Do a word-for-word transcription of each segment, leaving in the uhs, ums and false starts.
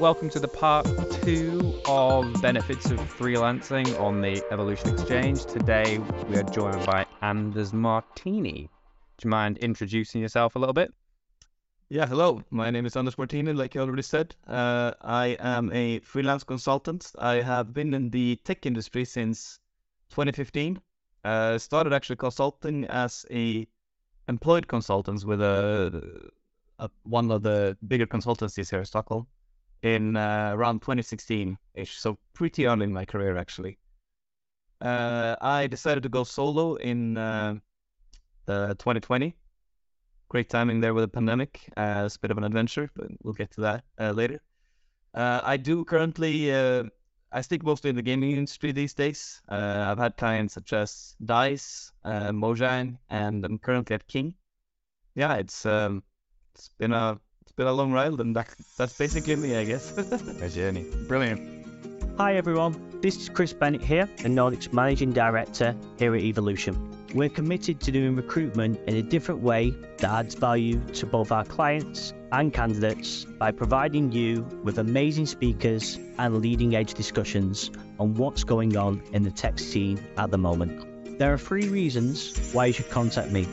Welcome to the part two of Benefits of Freelancing on the Evolution Exchange. Today we are joined by Anders Martini. Do you mind introducing yourself a little bit? Yeah, hello. My name is Anders Martini, like you already said. Uh, I am a freelance consultant. I have been in the tech industry since twenty fifteen. Uh, started actually consulting as a employed consultant with a... Uh, one of the bigger consultancies here in Stockholm in uh, around twenty sixteen-ish, so pretty early in my career, actually. Uh, I decided to go solo in uh, uh, twenty twenty. Great timing there with the pandemic. Uh, it's a bit of an adventure, but we'll get to that uh, later. Uh, I do currently, uh, I stick mostly in the gaming industry these days. Uh, I've had clients such as DICE, uh, Mojang, and I'm currently at King. Yeah, it's... Um, It's been a it's been a long ride, and that, that's basically me, I guess. A journey. Brilliant. Hi everyone, this is Chris Bennett here, the Nordics Managing Director here at Evolution. We're committed to doing recruitment in a different way that adds value to both our clients and candidates by providing you with amazing speakers and leading-edge discussions on what's going on in the tech scene at the moment. There are three reasons why you should contact me.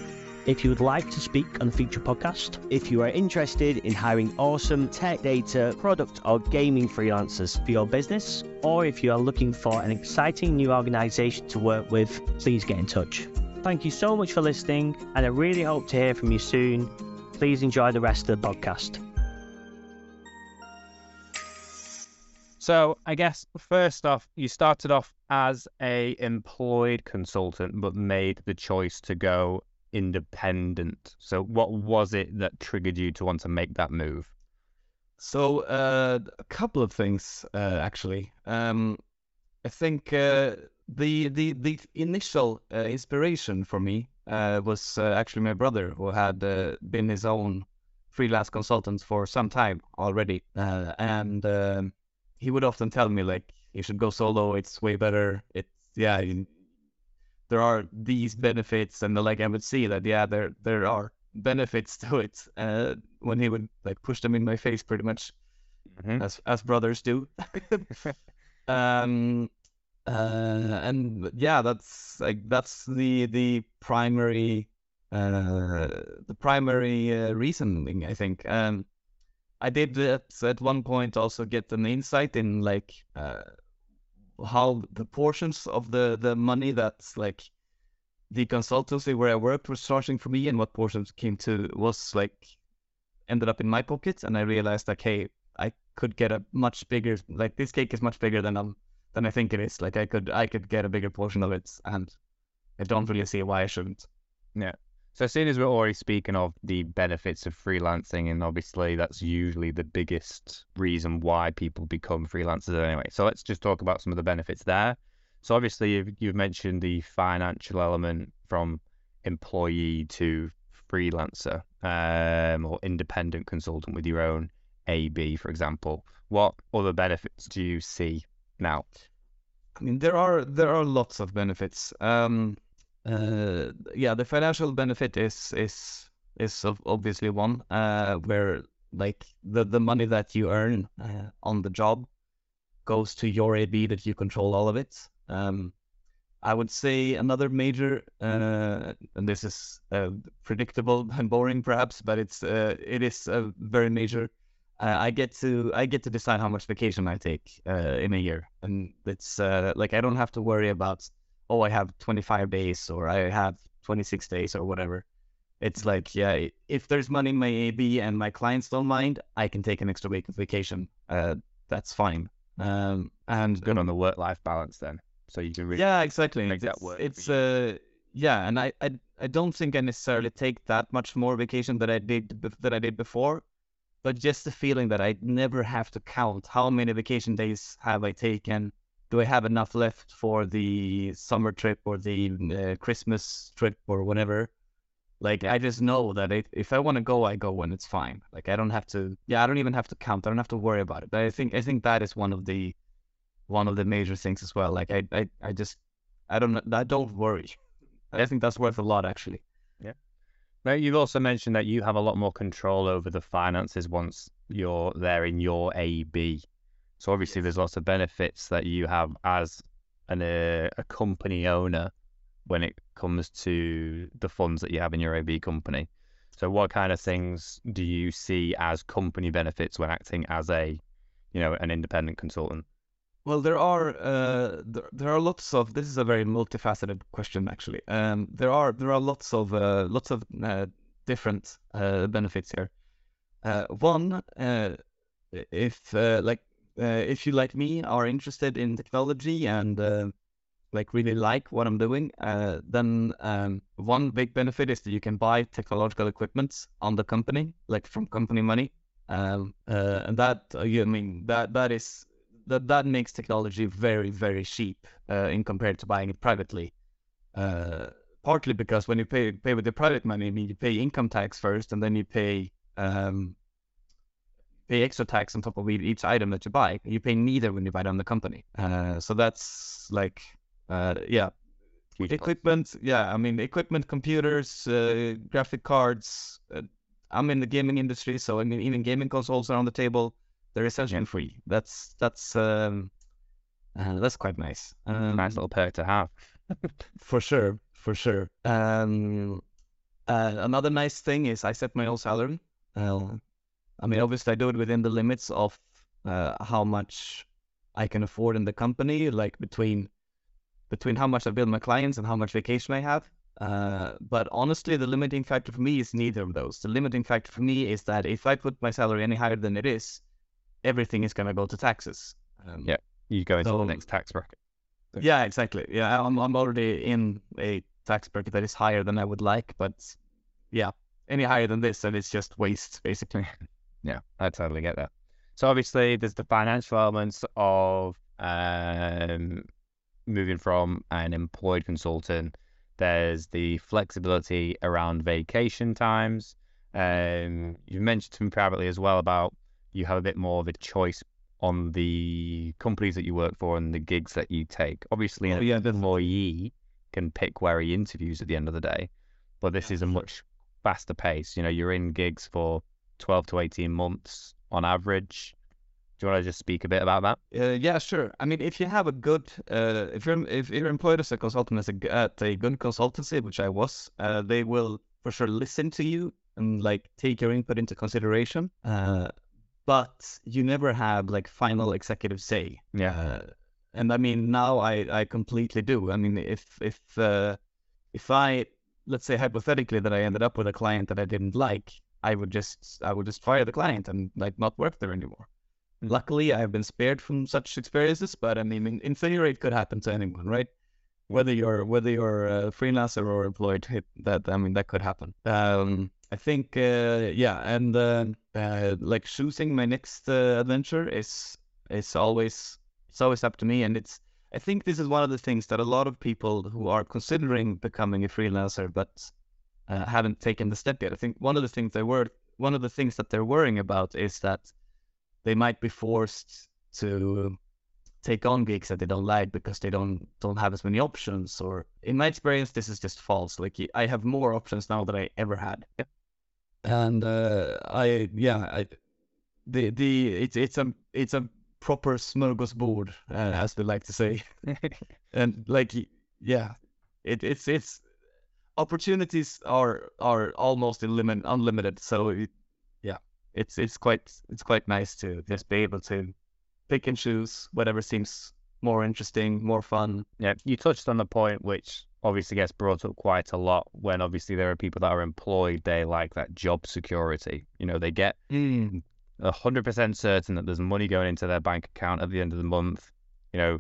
If you would like to speak on a future podcast, if you are interested in hiring awesome tech data, product or gaming freelancers for your business, or if you are looking for an exciting new organization to work with, please get in touch. Thank you so much for listening, and I really hope to hear from you soon. Please enjoy the rest of the podcast. So I guess first off, you started off as a employed consultant, but made the choice to go independent. So what was it that triggered you to want to make that move? So uh, a couple of things uh, actually. Um, I think uh, the the the initial uh, inspiration for me uh, was uh, actually my brother, who had uh, been his own freelance consultant for some time already, uh, and uh, he would often tell me, like, you should go solo. It's way better. It's yeah. You, there are these benefits, and the, like I would see that, yeah, there there are benefits to it. Uh, when he would like push them in my face, pretty much, mm-hmm. as as brothers do. um, uh, and yeah, that's like that's the the primary uh, the primary uh, reasoning, I think. Um, I did at at one point also get an insight in like. Uh, how the portions of the, the money that's like the consultancy where I worked was charging for me, and what portions came to was like ended up in my pocket. And I realized, like, hey, I could get a much bigger, like this cake is much bigger than I'm, than I think it is. Like I could, I could get a bigger portion of it, and I don't really see why I shouldn't. Yeah. So as soon as we're already speaking of the benefits of freelancing, and obviously that's usually the biggest reason why people become freelancers anyway. So let's just talk about some of the benefits there. So obviously you've, you've mentioned the financial element from employee to freelancer, um, or independent consultant with your own A B, for example. What other benefits do you see now? I mean, there are, there are lots of benefits. Um, Uh, yeah, the financial benefit is is is obviously one, uh, where like the the money that you earn uh, on the job goes to your A B, that you control all of it. Um, I would say another major, uh, and this is uh, predictable and boring perhaps, but it's uh, it is a uh, very major. Uh, I get to I get to decide how much vacation I take uh, in a year, and it's uh, like I don't have to worry about, oh, I have twenty-five days or I have twenty-six days or whatever. It's like, yeah, if there's money in my A B and my clients don't mind, I can take an extra week of vacation. Uh, that's fine. Um, and good on the work-life balance then. So you can really yeah, exactly. Make it's, that work. It's uh, yeah, and I, I I don't think I necessarily take that much more vacation that I did that I did before, but just the feeling that I never have to count how many vacation days have I taken. Do I have enough left for the summer trip or the uh, Christmas trip or whatever? Like, I just know that it, if I want to go, I go, and it's fine. Like, I don't have to, yeah, I don't even have to count. I don't have to worry about it. But I think, I think that is one of the, one of the major things as well. Like, I, I, I just, I don't, I don't worry. I think that's worth a lot, actually. Yeah. Now, you've also mentioned that you have a lot more control over the finances once you're there in your A B. So obviously there's lots of benefits that you have as an, uh, a company owner when it comes to the funds that you have in your A B company. So what kind of things do you see as company benefits when acting as a, you know, an independent consultant? Well, there are uh, there, there are lots of this is a very multifaceted question actually. Um, there are there are lots of uh, lots of uh, different uh, benefits here. Uh, one, uh, if uh, like uh, if you like me are interested in technology and uh, like really like what I'm doing, uh, then um, one big benefit is that you can buy technological equipment on the company, like from company money, um, uh, and that I mean that that is. That that makes technology very, very cheap uh, in compared to buying it privately. Uh, partly because when you pay pay with the private money, I mean, you pay income tax first, and then you pay um, pay extra tax on top of each item that you buy. You pay neither when you buy it on the company. Uh, so that's like, uh, yeah, equipment. Yeah, I mean, equipment, computers, uh, graphic cards. Uh, I'm in the gaming industry, so I mean, even gaming consoles are on the table. They're essentially yeah. free. That's that's um, uh, that's quite nice. Um, nice little perk to have. for sure, for sure. Um, uh, another nice thing is I set my own salary. Uh, I mean, obviously I do it within the limits of uh, how much I can afford in the company, like between between how much I bill my clients and how much vacation I have. Uh, but honestly, the limiting factor for me is neither of those. The limiting factor for me is that if I put my salary any higher than it is, everything is going to go to taxes. Um, yeah, you go into so, the next tax bracket. Yeah, exactly. Yeah, I'm I'm already in a tax bracket that is higher than I would like, but yeah, any higher than this, and it's just waste, basically. Yeah, I totally get that. So obviously, there's the financial elements of um, moving from an employed consultant. There's the flexibility around vacation times. Um, you mentioned to me privately as well about you have a bit more of a choice on the companies that you work for and the gigs that you take. Obviously, an oh, yeah, employee can pick where he interviews at the end of the day, but this yeah, is a much faster pace. You know, you're in gigs for twelve to eighteen months on average. Do you want to just speak a bit about that? Uh, yeah, sure. I mean, if you have a good, uh, if you're if you're employed as a consultant as a, at a good consultancy, which I was, uh, they will for sure listen to you and like take your input into consideration. Uh, But you never have like final executive say. Yeah. Uh, and I mean, now I, I completely do. I mean, if if uh, if I, let's say hypothetically that I ended up with a client that I didn't like, I would just I would just fire the client and like not work there anymore. Mm-hmm. Luckily, I've been spared from such experiences. But I mean, in, in theory, it could happen to anyone, right? Whether you're whether you're a freelancer or employed, it, that I mean, that could happen. Um, I think, uh, yeah, and uh, uh, like choosing my next uh, adventure is is always it's always up to me, and it's I think this is one of the things that a lot of people who are considering becoming a freelancer but uh, haven't taken the step yet. I think one of the things they were one of the things that they're worrying about is that they might be forced to take on gigs that they don't like because they don't don't have as many options. Or in my experience, this is just false. Like I have more options now than I ever had. Yeah. And uh, I yeah I the the it's it's a it's a proper smorgasbord uh, as we like to say, and like yeah it it's it's opportunities are are almost unlimited unlimited. So it, yeah it's it's quite it's quite nice to just be able to pick and choose whatever seems more interesting, more fun. Yeah, you touched on the point which obviously gets brought up quite a lot when obviously there are people that are employed, they like that job security. You know, they get mm. one hundred percent certain that there's money going into their bank account at the end of the month, you know,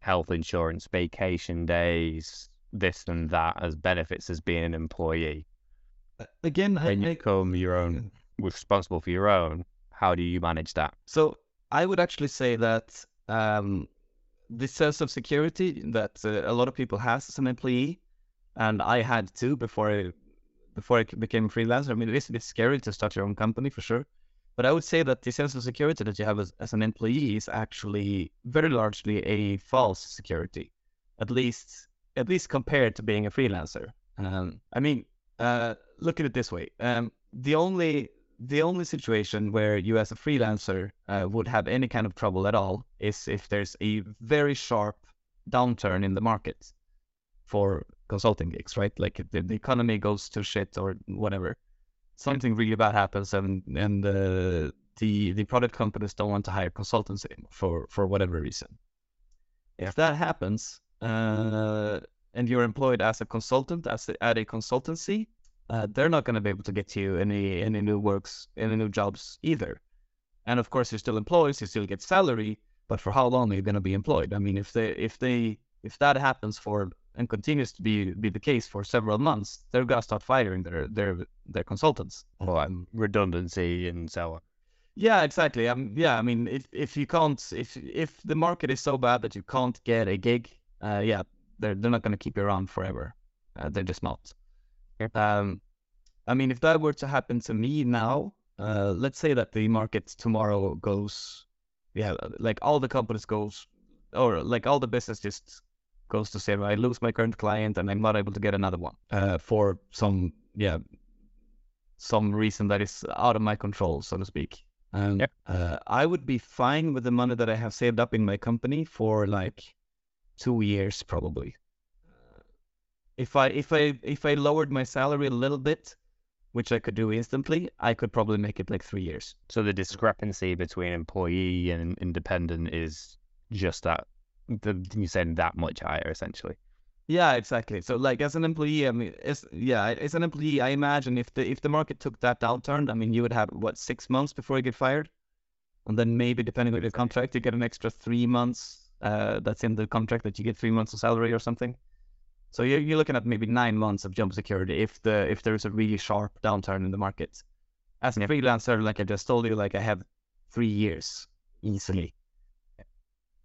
health insurance, vacation days, this and that as benefits as being an employee. Again, when I, you I... become your own, responsible for your own, how do you manage that? So I would actually say that um, this sense of security that uh, a lot of people has as an employee, and I had too before I, before I became a freelancer. I mean, it is a bit scary to start your own company for sure, but I would say that the sense of security that you have as, as an employee is actually very largely a false security, at least at least compared to being a freelancer. Um, I mean, uh, look at it this way. Um, the only the only situation where you as a freelancer uh, would have any kind of trouble at all is if there's a very sharp downturn in the market for consulting gigs, right? Like the, the economy goes to shit or whatever. Something really bad happens, and and uh, the the product companies don't want to hire consultants anymore for for whatever reason. Yeah. If that happens, uh, and you're employed as a consultant as a, at a consultancy, uh, they're not going to be able to get you any any new works, any new jobs either. And of course, you're still employed, so you still get salary, but for how long are you going to be employed? I mean, if they if they if that happens for and continues to be be the case for several months, they're gonna start firing their their their consultants. Oh, and redundancy and so on. Yeah, exactly. Um, yeah, I mean, if if you can't, if if the market is so bad that you can't get a gig, uh, yeah, they're they're not gonna keep you around forever. Uh, they're just not. Yep. Um, I mean, if that were to happen to me now, uh, let's say that the market tomorrow goes, yeah, like all the companies goes, or like all the business just goes to zero. I lose my current client and I'm not able to get another one uh, for some yeah some reason that is out of my control, so to speak. And yep. uh, I would be fine with the money that I have saved up in my company for like two years probably. If I if I if I lowered my salary a little bit, which I could do instantly, I could probably make it like three years. So the discrepancy between employee and independent is just that. The, you said that much higher, essentially. Yeah, exactly. So, like, as an employee, I mean, as yeah, as an employee, I imagine if the if the market took that downturn, I mean, you would have what six months before you get fired, and then maybe depending on your contract, you get an extra three months. Uh, that's in the contract that you get three months of salary or something. So you're you're looking at maybe nine months of job security if the if there is a really sharp downturn in the market. As a yeah. freelancer, like I just told you, like I have three years easily.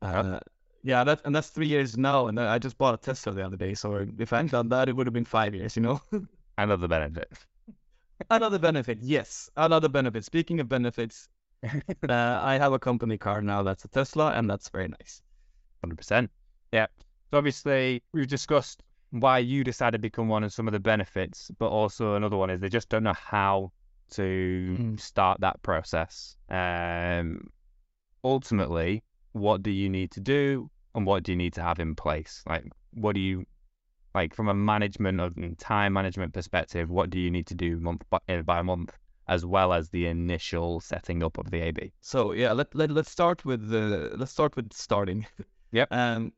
Uh, Yeah, that and that's three years now, and I just bought a Tesla the other day. So if I hadn't done that, it would have been five years, you know. Another benefit. Another benefit, yes. Another benefit. Speaking of benefits, uh, I have a company car now that's a Tesla, and that's very nice. one hundred percent. Yeah. So obviously, we've discussed why you decided to become one and some of the benefits, but also another one is they just don't know how to mm. start that process. Um, ultimately, what do you need to do and what do you need to have in place? Like, what do you, like from a management and time management perspective, what do you need to do month by, by month, as well as the initial setting up of the A B? So yeah, let, let, let's start with the, let's start with starting. Yep. Um,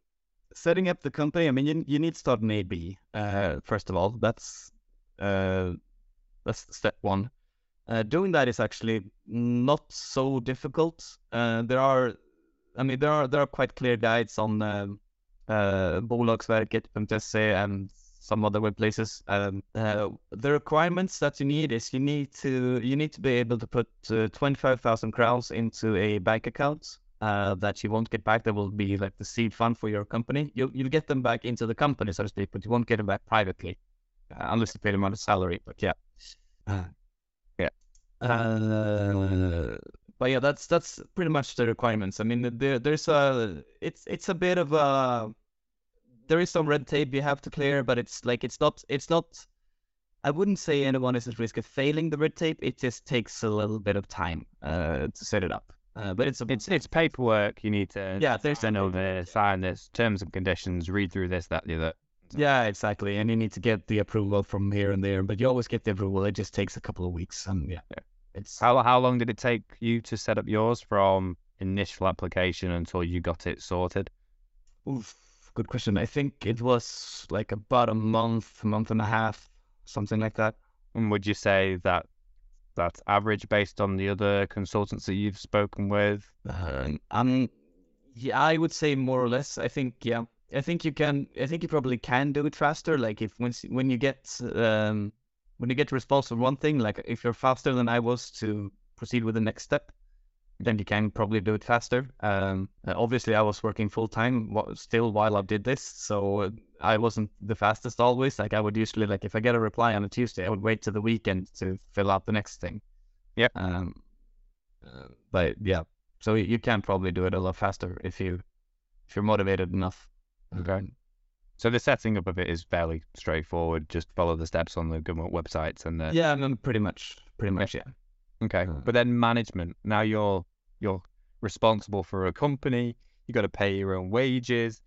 setting up the company. I mean, you, you need to start an A B, uh, first of all, that's, uh, that's step one. Uh, doing that is actually not so difficult. Uh, there are, I mean, there are there are quite clear guides on uh, uh, bolagsverket dot se and some other web places. Um, uh, the requirements that you need is you need to you need to be able to put uh, twenty-five thousand crowns into a bank account uh, that you won't get back. That will be like the seed fund for your company. You'll you'll get them back into the company, so to speak, but you won't get them back privately uh, unless you pay them on a salary. But yeah, uh, yeah. Uh, But yeah, that's that's pretty much the requirements. I mean, there there's a it's it's a bit of a there is some red tape you have to clear, but it's like it's not it's not. I wouldn't say anyone is at risk of failing the red tape. It just takes a little bit of time uh, to set it up. Uh, but it's a, it's it's paperwork. You need to yeah, there's send over, sign this, terms and conditions, read through this, that, the other. Yeah, exactly. And you need to get the approval from here and there, but you always get the approval. It just takes a couple of weeks, and yeah. yeah. It's... How how long did it take you to set up yours from initial application until you got it sorted? Oof, good question. I think it was like about a month, month and a half, something like that. And would you say that that's average based on the other consultants that you've spoken with? Um, I mean, yeah, I would say more or less. I think yeah, I think you can. I think you probably can do it faster. Like if once when, when you get. Um, When you get a response on one thing, like if you're faster than I was to proceed with the next step, then you can probably do it faster. Um, obviously, I was working full time still while I did this, so I wasn't the fastest always. Like I would usually, like if I get a reply on a Tuesday, I would wait till the weekend to fill out the next thing. Yeah. Um, uh, but yeah, so you can probably do it a lot faster if you if you're motivated enough. Okay. So the setting up of it is fairly straightforward. Just follow the steps on the government websites and the... yeah, no, pretty much, pretty much, yeah. Okay, uh, but then management. Now you're you're responsible for a company. You got to pay your own wages.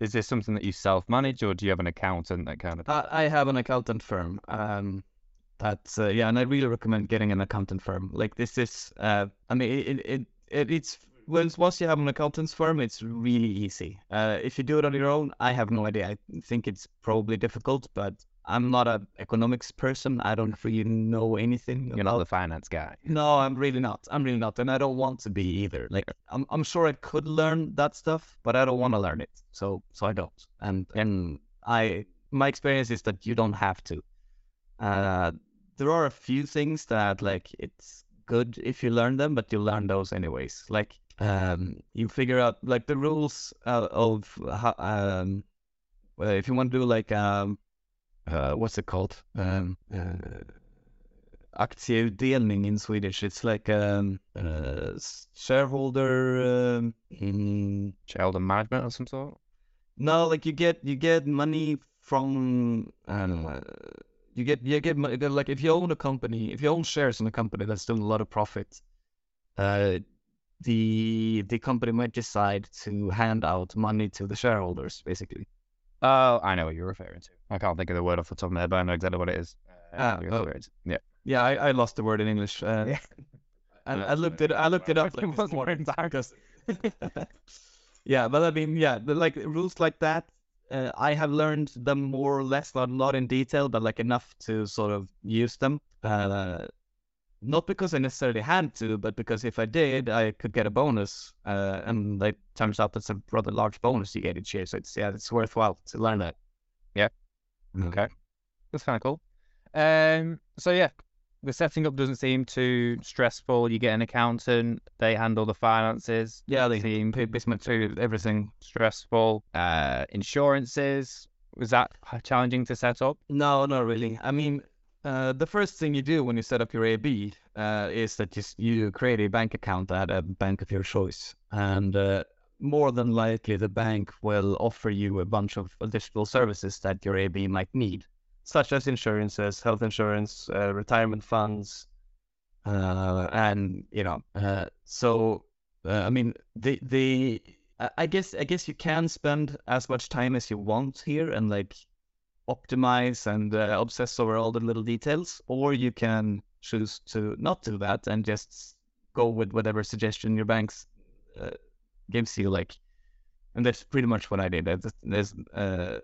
Is this something that you self-manage, or do you have an accountant that kind of? I have an accountant firm. Um, that's uh, yeah, and I really recommend getting an accountant firm. Like this is, uh, I mean, it it, it it's. Once you have an accountant's firm, it's really easy. Uh, if you do it on your own, I have no idea. I think it's probably difficult, but I'm not an economics person. I don't really know anything. You're about... not the finance guy. No, I'm really not. I'm really not. And I don't want to be either. Like, I'm, I'm sure I could learn that stuff, but I don't want to learn it. So, so I don't. And, and I, my experience is that you don't have to. Uh, there are a few things that like, it's good if you learn them, but you learn those anyways. Like, Um, you figure out like the rules uh, of how, um, well, if you want to do like, um, uh, what's it called? Um, uh, Aktieutdelning in Swedish. It's like, um, uh, shareholder, um, in... shareholder management of some sort. No, like you get, you get money from, I don't know. You get, you get money. Like if you own a company, if you own shares in a company that's doing a lot of profit, uh, the the company might decide to hand out money to the shareholders, basically. Oh, I know what you're referring to. I can't think of the word off the top of my head, but I know exactly what it is. Uh, oh, oh. Yeah, yeah, I, I lost the word in English. Uh, yeah. I, I looked it. I looked it up. Like, this morning, because... yeah, but I mean, yeah, but like rules like that. Uh, I have learned them more or less, not not in detail, but like enough to sort of use them. Uh, Not because I necessarily had to, but because if I did, I could get a bonus. Uh, and it turns out that's a rather large bonus you get each year. So it's, yeah, it's worthwhile to learn that. Yeah. Okay. That's kind of cool. Um, so yeah, the setting up doesn't seem too stressful. You get an accountant, they handle the finances. Yeah, they seem pretty much everything. Stressful. Uh, insurances. Was that challenging to set up? No, not really. I mean... Uh, the first thing you do when you set up your A B uh, is that you, you create a bank account at a bank of your choice. And uh, more than likely, the bank will offer you a bunch of additional services that your A B might need, such as insurances, health insurance, uh, retirement funds. Uh, and, you know, uh, so, uh, I mean, the, the, I guess, I guess you can spend as much time as you want here and like, optimize and uh, obsess over all the little details, or you can choose to not do that and just go with whatever suggestion your banks uh, gives you. Like, and that's pretty much what I did. I, there's, uh,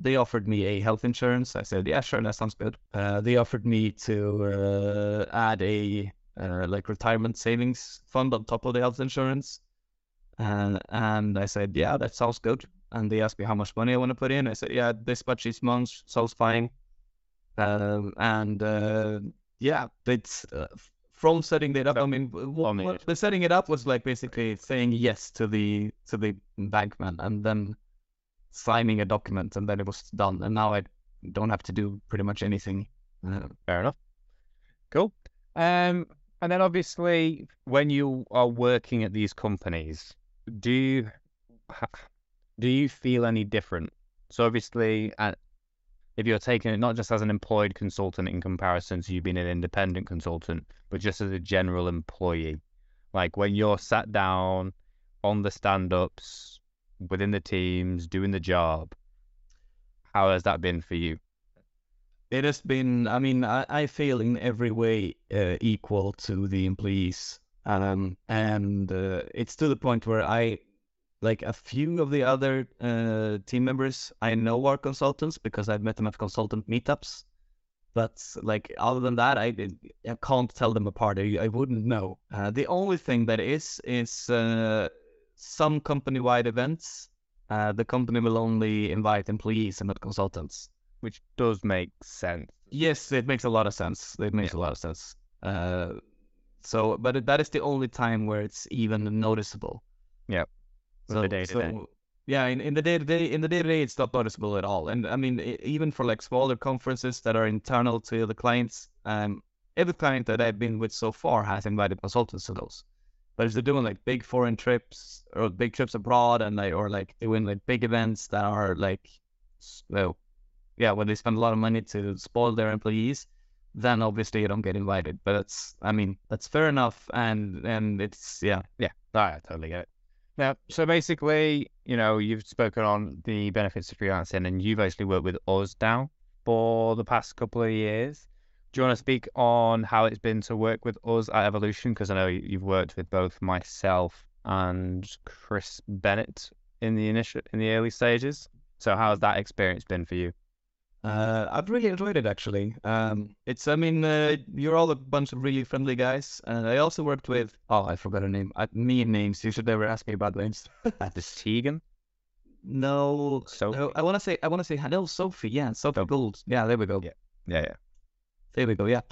they offered me a health insurance. I said, yeah, sure, that sounds good. Uh, they offered me to uh, add a uh, like retirement savings fund on top of the health insurance, and and I said, yeah, that sounds good. And they asked me how much money I want to put in. I said, yeah, this much each month, sounds fine. Uh, and uh, yeah, it's uh, from setting it up. I mean, what, what, the setting it up was like basically saying yes to the to the bankman and then signing a document, and then it was done. And now I don't have to do pretty much anything. Uh, Fair enough. Cool. Um, and then obviously, when you are working at these companies, do you... do you feel any different? So obviously, uh, if you're taking it not just as an employed consultant in comparison to you being an independent consultant, but just as a general employee, like when you're sat down on the stand-ups, within the teams, doing the job, how has that been for you? It has been, I mean, I, I feel in every way uh, equal to the employees. Um, and uh, it's to the point where I... like a few of the other uh, team members I know are consultants because I've met them at consultant meetups. But like other than that, I, I can't tell them apart. I, I wouldn't know. Uh, the only thing that is, is uh, some company-wide events. Uh, the company will only invite employees and not consultants. Which does make sense. Yes, it makes a lot of sense. It makes yeah. a lot of sense. Uh, so, but that is the only time where it's even noticeable. Yeah. So, the day to day. So, yeah, in, in the day to day, in the day to day, it's not noticeable at all. And I mean, it, even for like smaller conferences that are internal to the clients, um, every client that I've been with so far has invited consultants to those. But if they're doing like big foreign trips or big trips abroad, and like or like doing like big events that are like so yeah, when they spend a lot of money to spoil their employees, then obviously you don't get invited. But that's, I mean, that's fair enough. And, and it's, yeah, yeah, I totally get it. Now, so basically, you know, you've spoken on the benefits of freelancing, and you've actually worked with us now for the past couple of years. Do you want to speak on how it's been to work with us at Evolution? Because I know you've worked with both myself and Chris Bennett in the initial, in the early stages. So how's that experience been for you? Uh, I've really enjoyed it, actually. Um, it's, I mean, uh, you're all a bunch of really friendly guys. And I also worked with, oh, I forgot her name. I, me names. You should never ask me about names. At the Tegan? No. Sophie. No, I want to say, I want to say, no, Sophie. Yeah, Sophie oh. Gould. Yeah, there we go. Yeah, yeah, yeah. There we go. Yeah.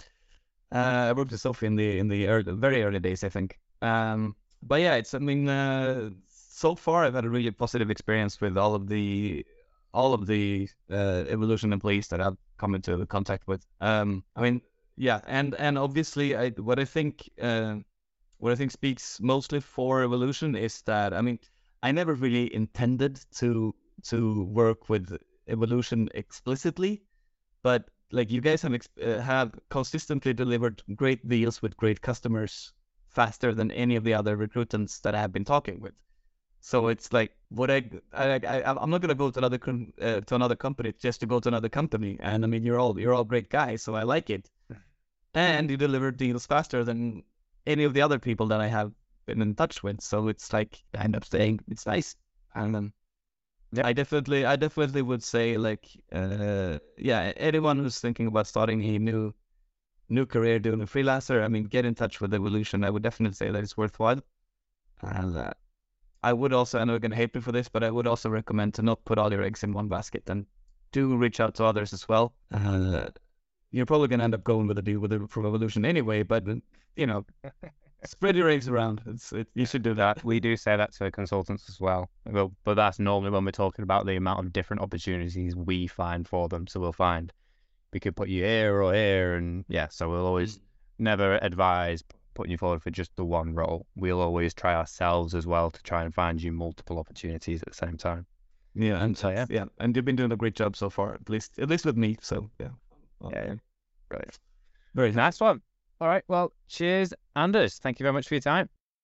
Uh, I worked with Sophie in the, in the early, very early days, I think. Um, but yeah, it's, I mean, uh, so far I've had a really positive experience with all of the, all of the uh, Evolution employees that I've come into contact with. Um, I mean, yeah, and and obviously, I, what I think, uh, what I think speaks mostly for Evolution is that, I mean, I never really intended to to work with Evolution explicitly, but like you guys have uh, have consistently delivered great deals with great customers faster than any of the other recruitants that I have been talking with. So it's like, what I, I, I I'm not gonna go to another uh, to another company just to go to another company. And I mean, you're all you're all great guys, so I like it. And you deliver deals faster than any of the other people that I have been in touch with. So it's like I end up saying it's nice. And then yeah. I definitely I definitely would say like uh, yeah, anyone who's thinking about starting a new new career doing a freelancer, I mean, get in touch with Evolution. I would definitely say that it's worthwhile. And uh, I would also, I know you're going to hate me for this, but I would also recommend to not put all your eggs in one basket, and do reach out to others as well. Uh, you're probably going to end up going with a deal with a Evolution anyway, but, you know, spread your eggs around. It's, it, you should do that. We do say that to the consultants as well. well. But that's normally when we're talking about the amount of different opportunities we find for them. So we'll find, we could put you here or here. And yeah, so we'll always never advise putting you forward for just the one role. We'll always try ourselves as well to try and find you multiple opportunities at the same time. Yeah, and so yeah, yeah, and you've been doing a great job so far, at least at least with me. So yeah, well, yeah, yeah. Brilliant, very nice one. All right, well, cheers, Anders. Thank you very much for your time.